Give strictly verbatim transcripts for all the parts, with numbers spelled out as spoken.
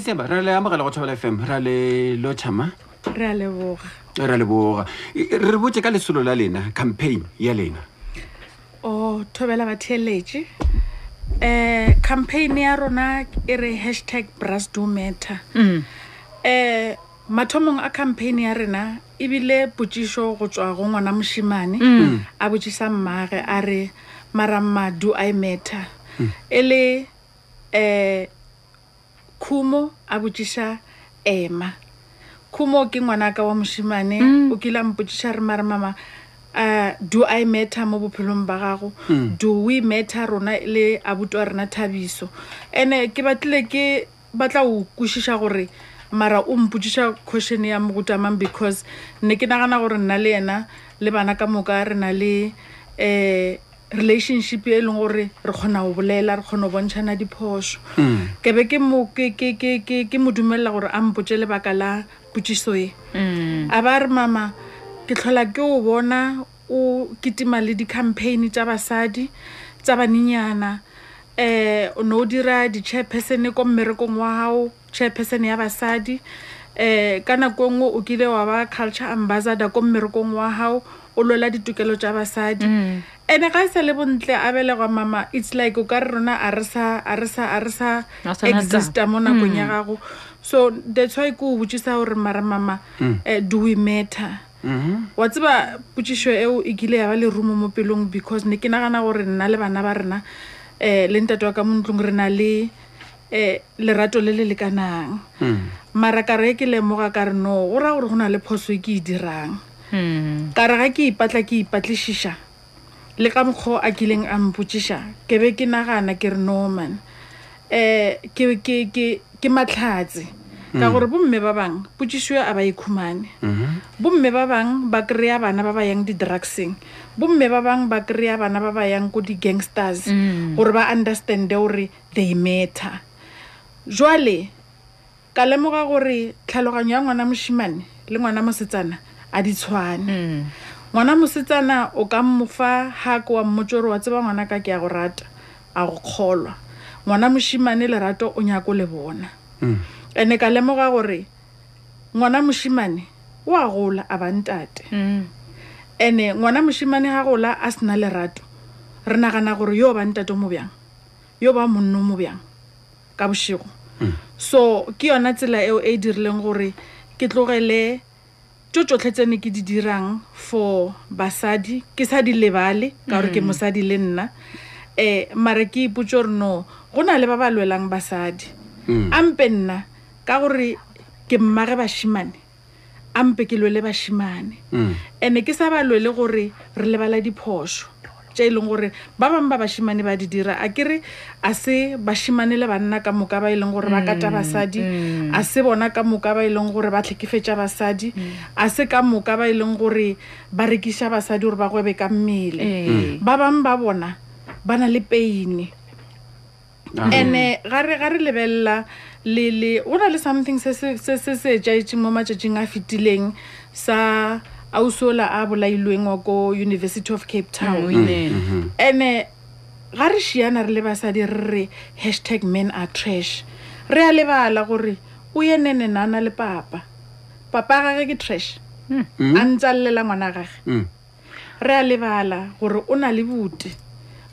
Semba rale ama gala go tshwabela F M rale lo tshama rale boga rale boga re botse ka lesolo la lena campaign ya lena o thobela ba theletsi eh campaign ya rona ere hashtag Bros do Matter mm eh mathomong a campaign ya rena ibile potshisho go tswa go ngwana moshimane a botsisa mmage are mara madu I matter ele eh Kumo abujisha Emma. Kumo ke ngwana ka wa moshimane o kila mpotsa re mara mama uh, do I matter mo bophelong ba gago mm. do we matter rona le abutwa rena Thabiso ene ke batle ke batla o kushisha gore mara o mpotsa question ya mogutamang because ne ke nagana gore nna le yena le bana ka moka rena le eh relationship e leng gore re khona o bolela re khona bontshana diphoso ke be ke mo ke ke ke ke modumela gore a mpotsele bakala putsiso e aba re mama ke tlhola ke o bona o kitima le di campaign tsa basadi tsa baninyana eh no dira di chairperson ko mmerekong wa hao chairperson ya basadi eh kana kongo o kile wa ba culture ambassador ko mmerekong wa hao o lola ditokelo tsa basadi ene ga se le bontle abelegwa mama it's like o ka rona arisa arisa arisa exist amona go nya gago so that's why ku butisa hore mara mama do we matter what's ba putsisho e o igile ya ba le rumo mo pelong because ne ke nagana gore nna le bana ba rena eh le ntatwa ka montlong rena le eh lerato le le lekanang mara ka re ke le moga ka re no ora gore gona le phoso ke e dirang ka re ga ke ipatla ke ipatlishisha le ka mokgwa a kileng a mputsisha ke be ke nagana ke re Norman eh ke ke ke ke matlhatse ka gore bomme ba bang putsisho ya ba ikhumane bomme ba bang ba kreya bana ba ba yang di drugsing bomme ba bang ba kreya bana ba ba yang go di gangsters gore ba understand gore they matter jwale ka lemoga gore tlhaloganyo ya ngwana moshimane le ngwana mosetsana a di tshwane mwana mosetsana o ka mmofa ha kwa mmotsoro wa tseba ngwana ka ke a go rata a go kgolwa mwana moshimane le rato o nya go le bona ene ka lemoga gore mwana moshimane wa gola abantate ene mwana moshimane ha gola a sna le rato rena gana gore yo bantate mo byang yo ba monno mo byang ka boshego so ke yona tsela eo e dirileng gore ke tlogele Jojo tletjene ke di dirang for basadi ke sa di lebale ka gore ke mosadi le nna eh mara ke ipotsa re no gona le ba ba lwelang basadi ampe nna ka gore ke mmage bashimane ampe ke lwele bashimane ene ke sa ba lwele gore re lebala diphoso tse eleng gore ba bang ba bashimane ba di dira akere a se bashimane le banna ka moka ba eleng gore ba kata basadi a se bona ka moka ba eleng gore ba tlhekefetsa basadi a se ka moka ba eleng gore ba rekisha basadi gore ba gobe ka mmile ba bang ba bona bana le pain ene ga re ga re lebella le le ona le something se se se se jaitsi mo matjing a fitileng sa ausola a bolailweng wa go University of Cape Town ene ga re shiana re le basadi re hashtag men are trash re a lebala gore o yenene nana le papa papa ga ke trash a ntsallela ngwana gagwe re a lebala gore o na le buti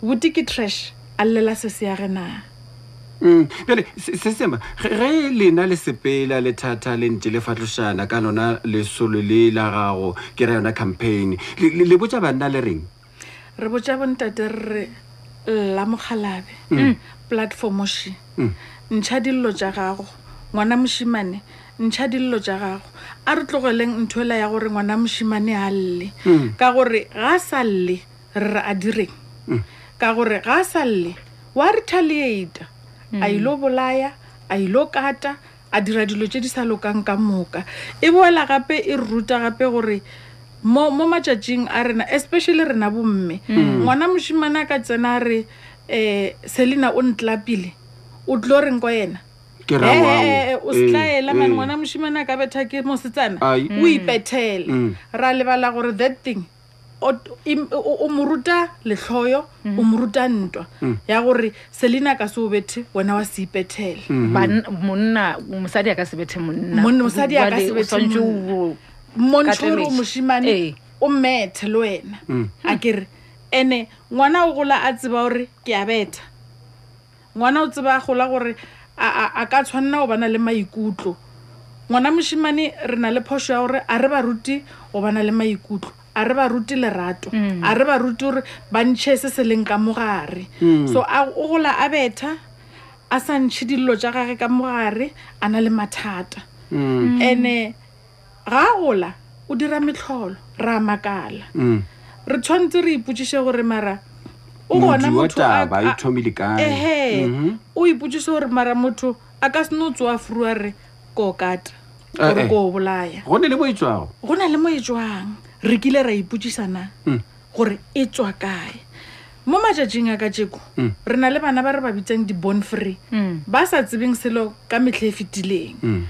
buti ke trash a llela sese ya rena Mm pele se semba re le na le sepela le thata le ntile fatloshana ka lona le solo le la gago ke re yona campaign le botsa bana le reng re botsa bontate re la mogalabe platform oshi ntsha dillo tsa gago ngwana moshimane ntsha dillo tsa gago a re tlogeleng nthoela ya gore ngwana moshimane a lle ka gore ga sa lle re a direng ka gore ga sa lle wa retaliate a ilo bolaya a ilo kata a dira dilo tse di sa lokang ka moka e boela gape e ruta gape gore mo mo matjing a rena especially rena bomme ngwana moshimane ka tsena re eh Selina o ntlapile o tlo reng go yena ke ra wa o stlaela man ngwana moshimane ka betha ke mosetsana o ipethele ra lebala gore that thing o o muruta lehloyo o muruta ntwa ya gore Selina ka se obethe wena wa se ipethele monna mosadi ka se bethe monna monna mosadi ka se bethe monthoro moshimane o methe lo wena akere ene ngwana o gola a tsiba gore ke a betha ngwana o tsiba gola gore a a ka tshwana o bana le maikutlo ngwana moshimane rena le phosho ya gore a re ba ruti o bana le maikutlo are ba rutile rato are ba ruture ba ntshese seleng ka mogare so a gola a betha a sa ntshidillo tja gagwe ka mogare ana le mathata ene ga gola o dira metlholo ra makala re tshwantse re iputsise gore mara o bona motho a ba ithomile kae ehe o iputsise gore mara motho a ka se notse wa fruare kokata gore go bolaya gone le moitswao gona le moitswang Rikile ra iputsisana gore e tswa kae mo majajeng a ka jeko rena le bana ba re ba bitseng di born free ba sa tsebeng selo ka metlhe fitileng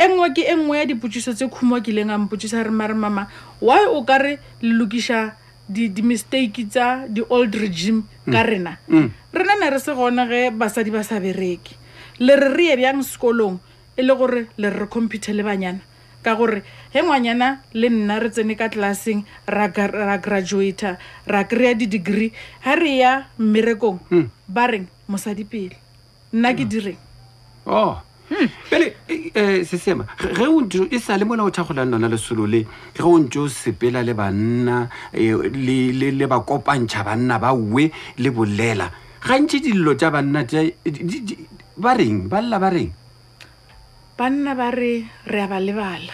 engwe ke engwe ya diputsiso tse khumwa ke leng a mputsisa re mare mama why o ka re lukisha di di mistake tsa di old regime ka rena rena ne re se gona ge basadi ba sa bereke le re re e byang sekolong e le gore le re compete le banyana ka gore he ngwanyana le nna re tsene ka classing ra ra graduate ra krea di degree ha re ya mmerekong ba reng mosadi pele nna ke direng oh pele eh se sema re o ntse e sale mona o thagolang lona le solo le re o ntse o sepela le banna le le ba kopantsa banna ba uwe le bolela gantsi dillo tsa banna ba reng ba lla ba reng banna ba re re ba lebala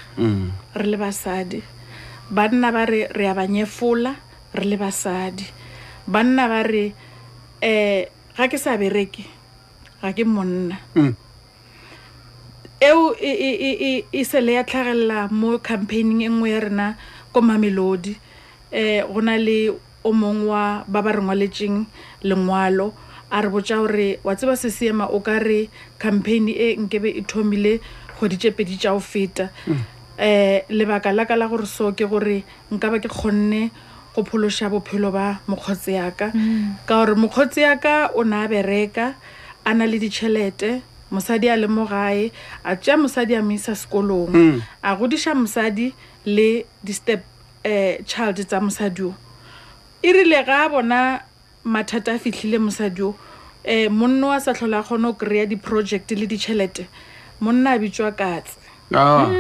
re le basadi banna ba re re ba nyefola re le basadi banna ba re eh ga ke sa bereke ga ke monna eo e e e e se le ya tlhagella mo campaigning engwe ya rena ko Mamelodi eh gona le o mongwa ba ba rengwaletseng lengwalo are botsa gore wa tseba se seema o ka re campaign e nkebe e thomile go ditshepedi tja o feta eh lebaka la ka la gore so ke gore nka ba ke khonne go pholosha bophelo ba mokgotse yaka ka gore mokgotse yaka o na bereka ana le ditšhelete mosadi a le mogae a tja mosadi a misa sekolong a godisha mosadi le di step eh child tsa mosadi e rile ga bona mathata fitlhile mosadio eh monna wa sa tlhola gone krea di project le di chelete monna a bitswa katse ah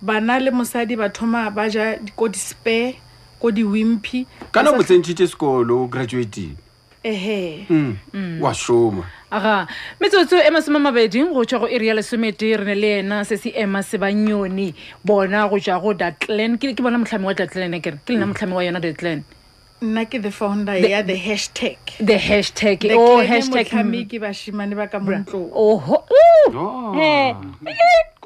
bana le mosadi ba thoma ba ja ko di spare ko di wimpy kana go tsentshitse sekolo graduate ehe mm wa shoma aga metsotso Emma Sebanyoni go tswa go area le Somete rene le ena se si Emma Sebanyoni bona go tswa go Datlen ke ke bona motlhame wa Datlen ke ke nna motlhame wa yona Datlen Naki the founder the, yeah the hashtag the hashtag the oh hashtag Miki bashimane ba ka montlo oh oh eh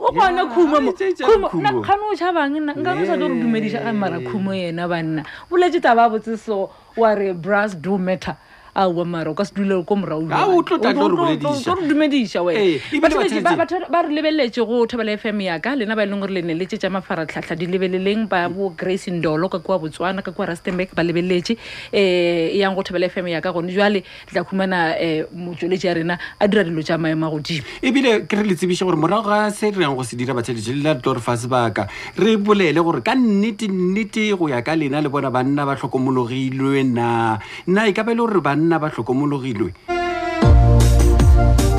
o bona khuma mo khuma ka no tshabang nna nka go sa do dumedisa ka mara khuma yena bana buletse taba botse so wa re Bros do Matter a wa mara ka se dule ko moraulu a o tlotla go re boledisa go dumedisa wena ba ba re lebeletse go thobela F M ya ka lena ba leng gore le ne le tsetsa mafara tlhatlha di lebeleleng ba bo Grace Ndolo ka kwa Botswana ka kwa Rustenburg ba lebeletse eh yang go thobela F M ya ka gone jwale tla khumana motjoletse ya rena a dira dilo tsa maema go di e bile ke re letsebishe gore morago ga se re yang go se dira batshedi la Dorfas baka re bolele gore ka nnete nnete go ya ka lena le bona banna ba hlokomologilwe na na e ka pele gore ba nna ba hlokomologilwe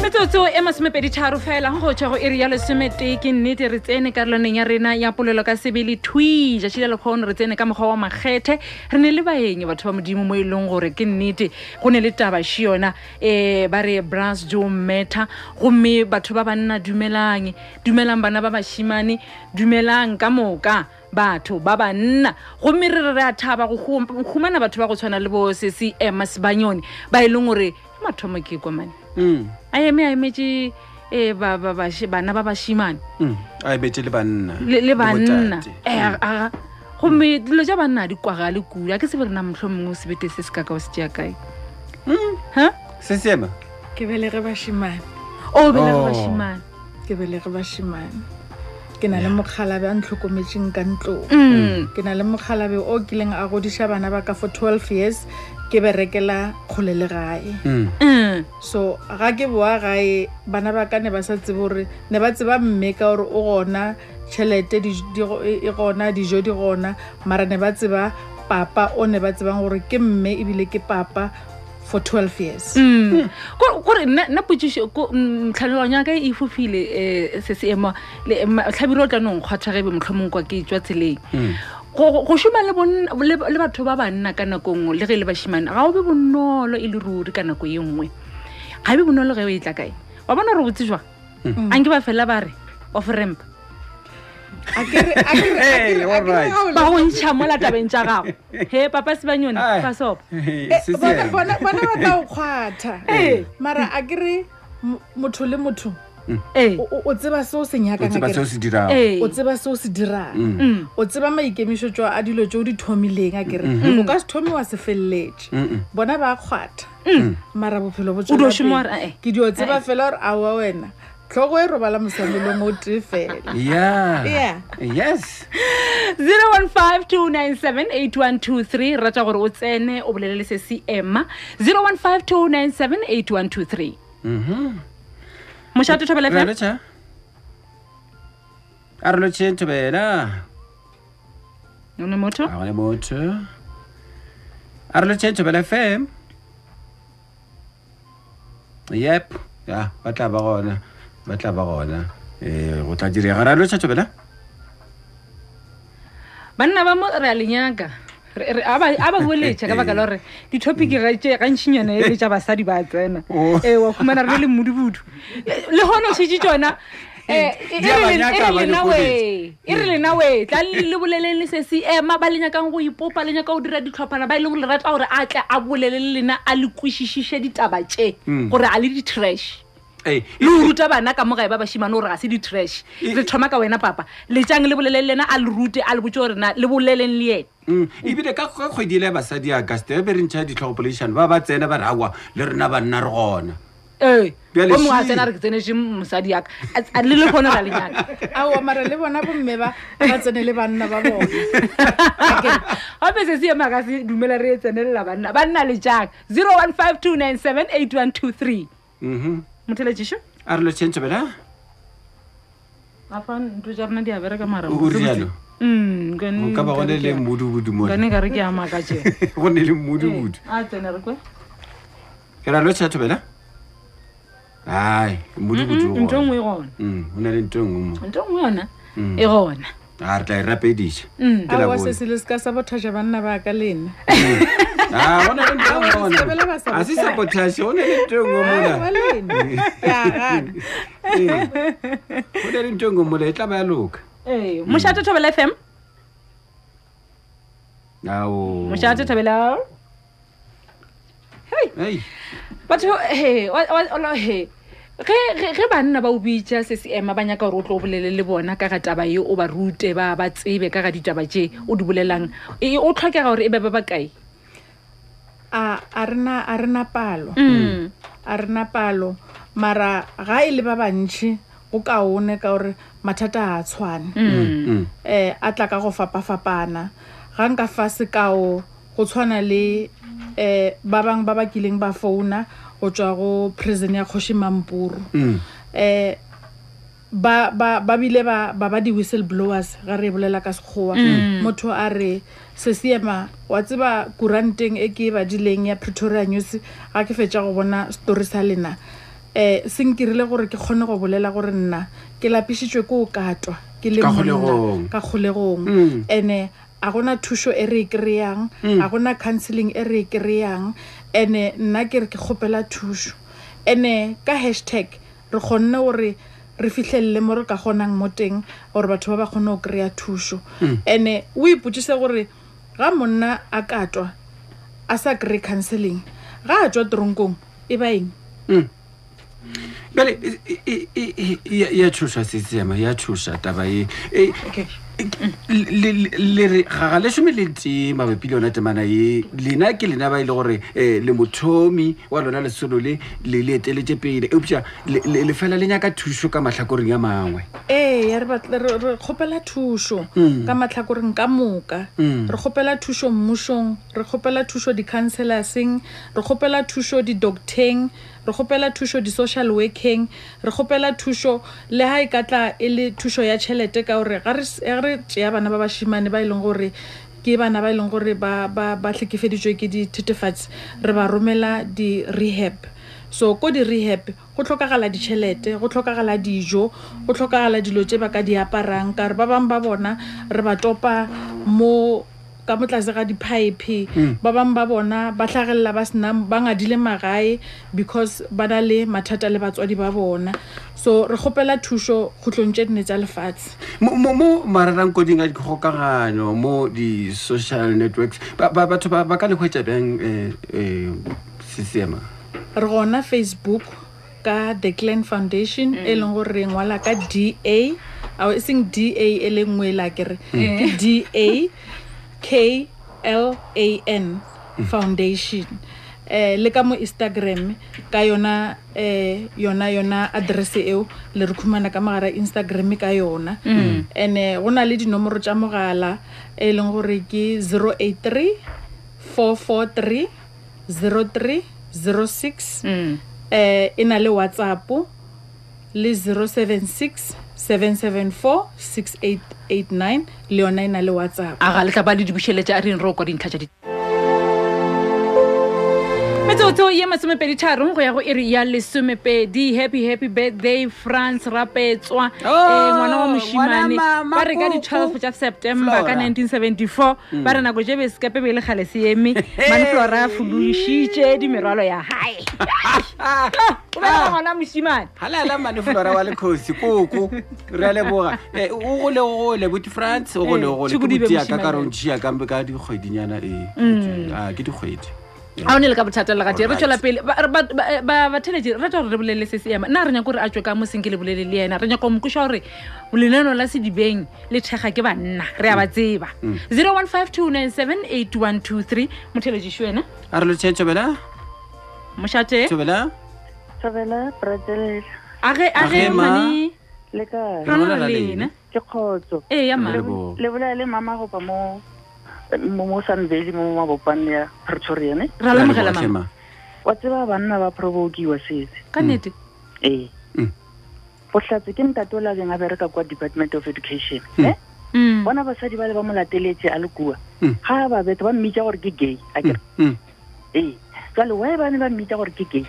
metsotso e masomepedi tharo fela go tswa go area le Somete ke nnete re tsene ka loneng ya rena ya polelo ka sebele thui ja tshile le khone re tsene ka mogwa wa maggethe re ne le baeng batho ba modimo mo ilong gore ke nnete go ne le taba shi yona eh ba re Bros do Matter go me batho ba banna dumelang dumelang bana ba bashimane dumelang ka moka batho ba banna go merere re a thaba go khumana batho ba go tshwana le bo sesi Emma Sebanyoni ba ileng gore mathomo ke kwa mane mm a eme a emetsi e ba ba ba bana ba bashimane mm a ebetse le banna le banna eh a go me dilo ja banna di kwagale kula ke se be rena mhlomong o sebete se se ka ka o se tja kae mm ha sesema ke belere bashimane o belere bashimane ke belere bashimane ke na le mokgalabe a ntlhokometseng ka ntlo ke na le mokgalabe o kileng a godisa bana ba ka for twelve years ke berekela kgolele gae so ga ke boa gae bana ba ka ne ba sa tsebore ne ba tseba mmeka hore o gona chelete di e gona dijo di gona mara ne ba tseba papa o ne ba tsebang gore ke mme e bile ke papa for twelve years. Mm. Gore na putsho mtlhalolanya ka e fufile eh se se ema le tlhabiro tla nong kgwathagebe mtlhomong kwa ke tswa tseleng. Go go shuma le le batho ba banna kana kongwe le ge le ba shimane ga o be bonolo e le ruri kana go engwe. Ga be bonolo ge o itla kae. Wa bona re botswa. Ange ba fela ba re of ramp. Akere akere hey, all right. Ba o ntsha mola tabeng tsa gago. He papa Sebanyoni fa sopa. Bona bona bona ba ta o khwatha. Eh mara akere motho le motho. Eh o tseba se o senyaka ka akere. O tseba se o se dira. O tseba se o se dira. O tseba maikemisho tjwa a dilo tjo di thomileng akere. O ka se thomiwa se felletse. Bona ba khwatha. Mara bophelo bo tjo. O do shumara eh. Ke dio tseba fela re a wa wena. Yeah. Yeah. Yes. Zero one five two nine seven eight one two three. Rata gore o tsene o bolelele se si Emma. Zero one five two nine seven eight one two three. Mhm. Moshato tobela fa. Rata. Arlo tshento bela. None motho? Ah, none motho. Arlo tshento bela F M. Yep. Yeah, what la barona. Batla ba gona eh go tla dire ga ra lo tshatso bela banna ba mo re a lenyaka re aba aba go lecha ka baka lore di topic ga tse ga ntshinyana e le tsa basadi ba tsena eh wa khumana re le mmudibudu le hono se tsi tsona eh e re lenyaka e re lenawe tla le boleleng le se si Emma ba lenyaka go ipopa lenyaka o dira ditlhopana ba ile go le rata gore a tla a boleleng lena a le kwishishishe ditaba tse gore a le di trash. Hey, lu ruta bana ka mogae ba ba shimane hore ga se di trash re thoma ka wena papa le tsang le bolelele lena al rute al botjo rena le boleleng le yena mm ibile ka go go dile ba sa di August ba re ntse di population ba ba tsena ba rawa le rena ba nna re gona eh o mo a tsena re tsene jim mosadi yak a le le khona la lenyana a o mara le bona bomme ba ba tsene le banna ba bona a be se se maga se dumela re tsene le la banna banna le jak zero one five two nine seven eight one two three mhm Mutelegisho? Arlo tshentso bela? Afa ntuja mna dia bereka mara. Urialo. Mm, gane. Nka ba gone le mmudubudu mo. Gane ga re ke ama ka tje. Gone le mmudubudu. A tsena re kwa. Ke ra lo tshentso bela? Ai, mmudubudu. Ntongwe gone. Mm, hona le ntongwe mo. Ntongwe yona. E gona. A re tla rapedisha. Ke la bo. A wa se se le ska sabotage bana ba ka lena. Ah, one of them. As is a potential, one of them. Hey, re re banna ba o bitsa se se Emma ba nyaka gore o tlo bolele le bona ka gataba ye o ba rute ba ba tsebe ka ga ditaba tje o di bolelang e o tlhokega gore e be ba kae a arna arna palo mm arna palo mara ga ile ba bantshi o ka one ka gore mathata a tshwane eh atla ka go fapa fapana ga nka fa se kao go tshwana le eh ba bang ba ba kileng ba phone o tswa go prison ya Kgoshimamphuru eh ba ba ba bile ba ba di whistle blowers ga re bolela ka sekgowa motho a re se siema wa tseba kuranteng e ke ba dileng ya Pretoria News ga ke fetsa go bona story sa lena eh senkirile gore ke khone go bolela gore nna ke lapisitswe ko katwa ke le ka kgolegong ene a gona thusho e re kreyang a gona counseling e re kreyang ene nna ke re ke khopela thusho ene ka hashtag re khonne hore re fihlelle mo re ka gonang moteng hore batho ba ba gone o kreya thusho ene o iputsise gore ga monna a katwa a sa kre counseling ga a tswa dronkong e ba eng bale ya thusha setsema ya thusha taba e le ga le some le ntse mabapiliona temana e lena ke lena ba ile gore le mothomi wa lona le solo le le teletse pele opsha le fela le nyaka thusho ka mahlakoreng ya mangwe eh ya re ba re khopela thusho ka mahlakoreng ka moka re khopela thusho mmushong re khopela thusho di counselorsing re khopela thusho di doctoring re khopela thusho di social working re khopela thusho le ha ikatla ele thusho ya chelete ka hore ga re ya bana ba bashimane ba ileng gore ke bana ba ileng gore ba ba ba hlekefeditswe ke di thirty-five re ba romela di rehab so ko di rehab go tlokagala di chelete go tlokagala dijo go tlokagala dilo tse ba ka di aparang ka re ba bang ba bona re ba topa mo ka motlase ga di pipe ba bang ba bona ba tlhagella ba sna ba ngadile magae because ba na le mathata le batswadi ba bona so re khopela thusho go tlontse dinetsa lefatse mo mo mararang kodinga di gokaganyo mo di social networks ba ba batho ba ka le khwetsa bang eh system re gona Facebook ka the Clan Foundation e leng go re ngwala ka D A a seng D A e lengwe la kere D A K L A N Foundation. Eh, leka mo Instagram ka yona eh yona yona address eo le rukhumana ka magara Instagram ka yona. Ene gona le dinomoro tsa mogala e leng gore ke zero eight three, four four three, zero three zero six. Eh ena le WhatsApp le zero seven six, seven seven four, six eight eight nine le ona ena le WhatsApp a ga le tla ba le dibušeletša a reng re o ka dintlha tša di metsotso ye masomepedi tharo go ya go iri ya lesomepedi happy happy birthday France Rapetswa ngwana wa moshimane ba re ka di twelve of September ka nineteen seventy-four ba re nako jebe sekepe be le gale seeme Manflora a fulushitše dimerwalo ya hae o ba ngwana moshimane halala Manflora wa le khosi koko re le boga o go le go le boti France o go le go le boti ya ka ka rontjia ka mbe ka di kgwedinyana e a ke di kgwedi a one le ka bothata le ga tšere tšola pele ba ba teleje re tlo re bolele se se ema nna re nya gore a tswe ka mo sengile bolele le yena re nya go mokhuša gore boleleno la se dibeng le thega ke banna re a ba tseba zero one five two nine seven eight one two three moteleje shwena a re lo tšetšo bela mošate tšobela tšobela brother a re a re mani le ka rona le ne ke khotso e ya mama le bolele mama go pa mo mo san vedi mo mabopane Pretoria ne ra la mogela mama wa tseba banna ba provokiwa setse ka nete eh potlatse ke ntatola lenga bereka kwa Department of Education ne bona basadi ba le ba molateletse a lekua ga ba bete ba mmitsa gore ke gay a ke eh ka le wa ba ne ba mmitsa gore ke gay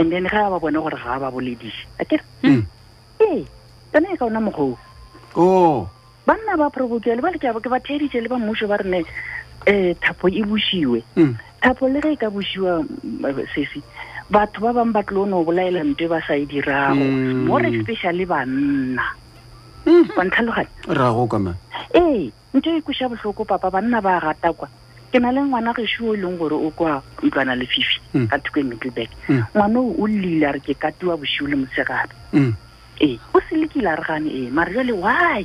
and then ga ba bona gore ga ba boledise a ke eh tane ka ona mogo oh banna ba provokele ba le ke ba ke ba theritse le ba mmusho ba rene eh thapo e bushiwe thapo le re ka bushiwa sesi batho ba bang ba tlono bolaela nte ba sa idirago more especially banna ba ntlhaloganya rago ka mang eh nte ku sha bohloko papa banna ba rata kwa ke na le ngwana ge shuo leng gore o kwa ntlwana le fifi ka thukeng Middleburg ngwana o lila re ke ka tiwa bushiwe le mosegare eh o silikila re gane eh mari le why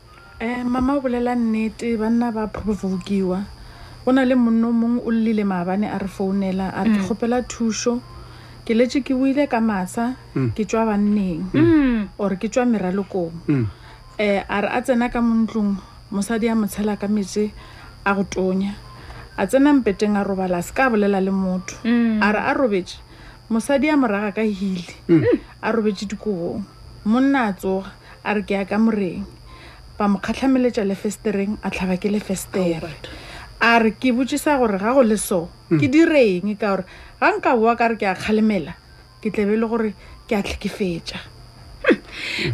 eh mama o bolela nnete banna ba provokiwa bona le monno mong o lile mabane a re founela a re khopela thusho ke letse ke buile ka matsa ke tswa banneng or ke tswa meralokong eh a re a tsena ka montlong mosadi a motshela ka metse a go tonya a tsena mpeteng a robala ska bolela le motho a re a robetse mosadi a moraga ka hile a robetse dikobo monna tsoga a re ke ya ka moreng ba mokhatlhameletsa le festereng a tlhaba ke le festere a re ke botšisa gore ga go le so ke direng ka gore ga nka bua ka re ke a khalemela ke tlebele gore ke a tlhekefetša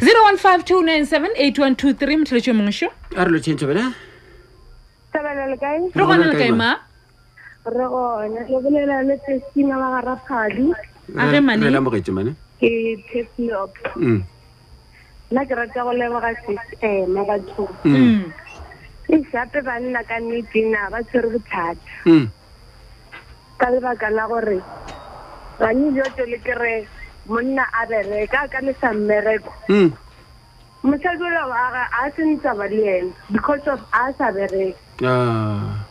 zero one five two nine seven eight one two three motho le tšho mongwe sho a re lo tšentšo bela tsabela nalagay? Pero ka nalagay, ma? Pero ko, nalagay nalagay sa skin na mga rapado. Ake mani? Kailan mo kayo siya mani? Kaya chef loob. Nagragawa lang mga sis, eh, mga chuk. Isape ba na kanitin na ba surutad? Kalbaga na ko rin. Kani yoto likere, muna abere, kakami sa mereko. Masagulaw aga asin sa baliyan because of asa bere. Ah.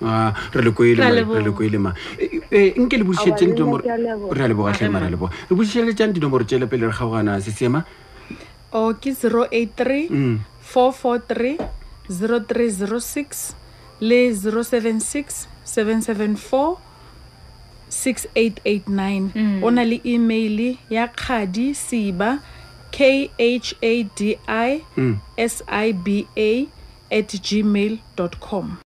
Ah, reluquile, reluquile ma. Eh, inke libushi chanto mor. Relebo kasi ma relebo. Libushi chanto mor chela peler kawana sisema. O kis zero eight three four four three zero three zero six le zero seven six seven seven four. six eight eight nine. Mm. Onali emaili ya khadi siba k h a d i s i b a at gmail dot com.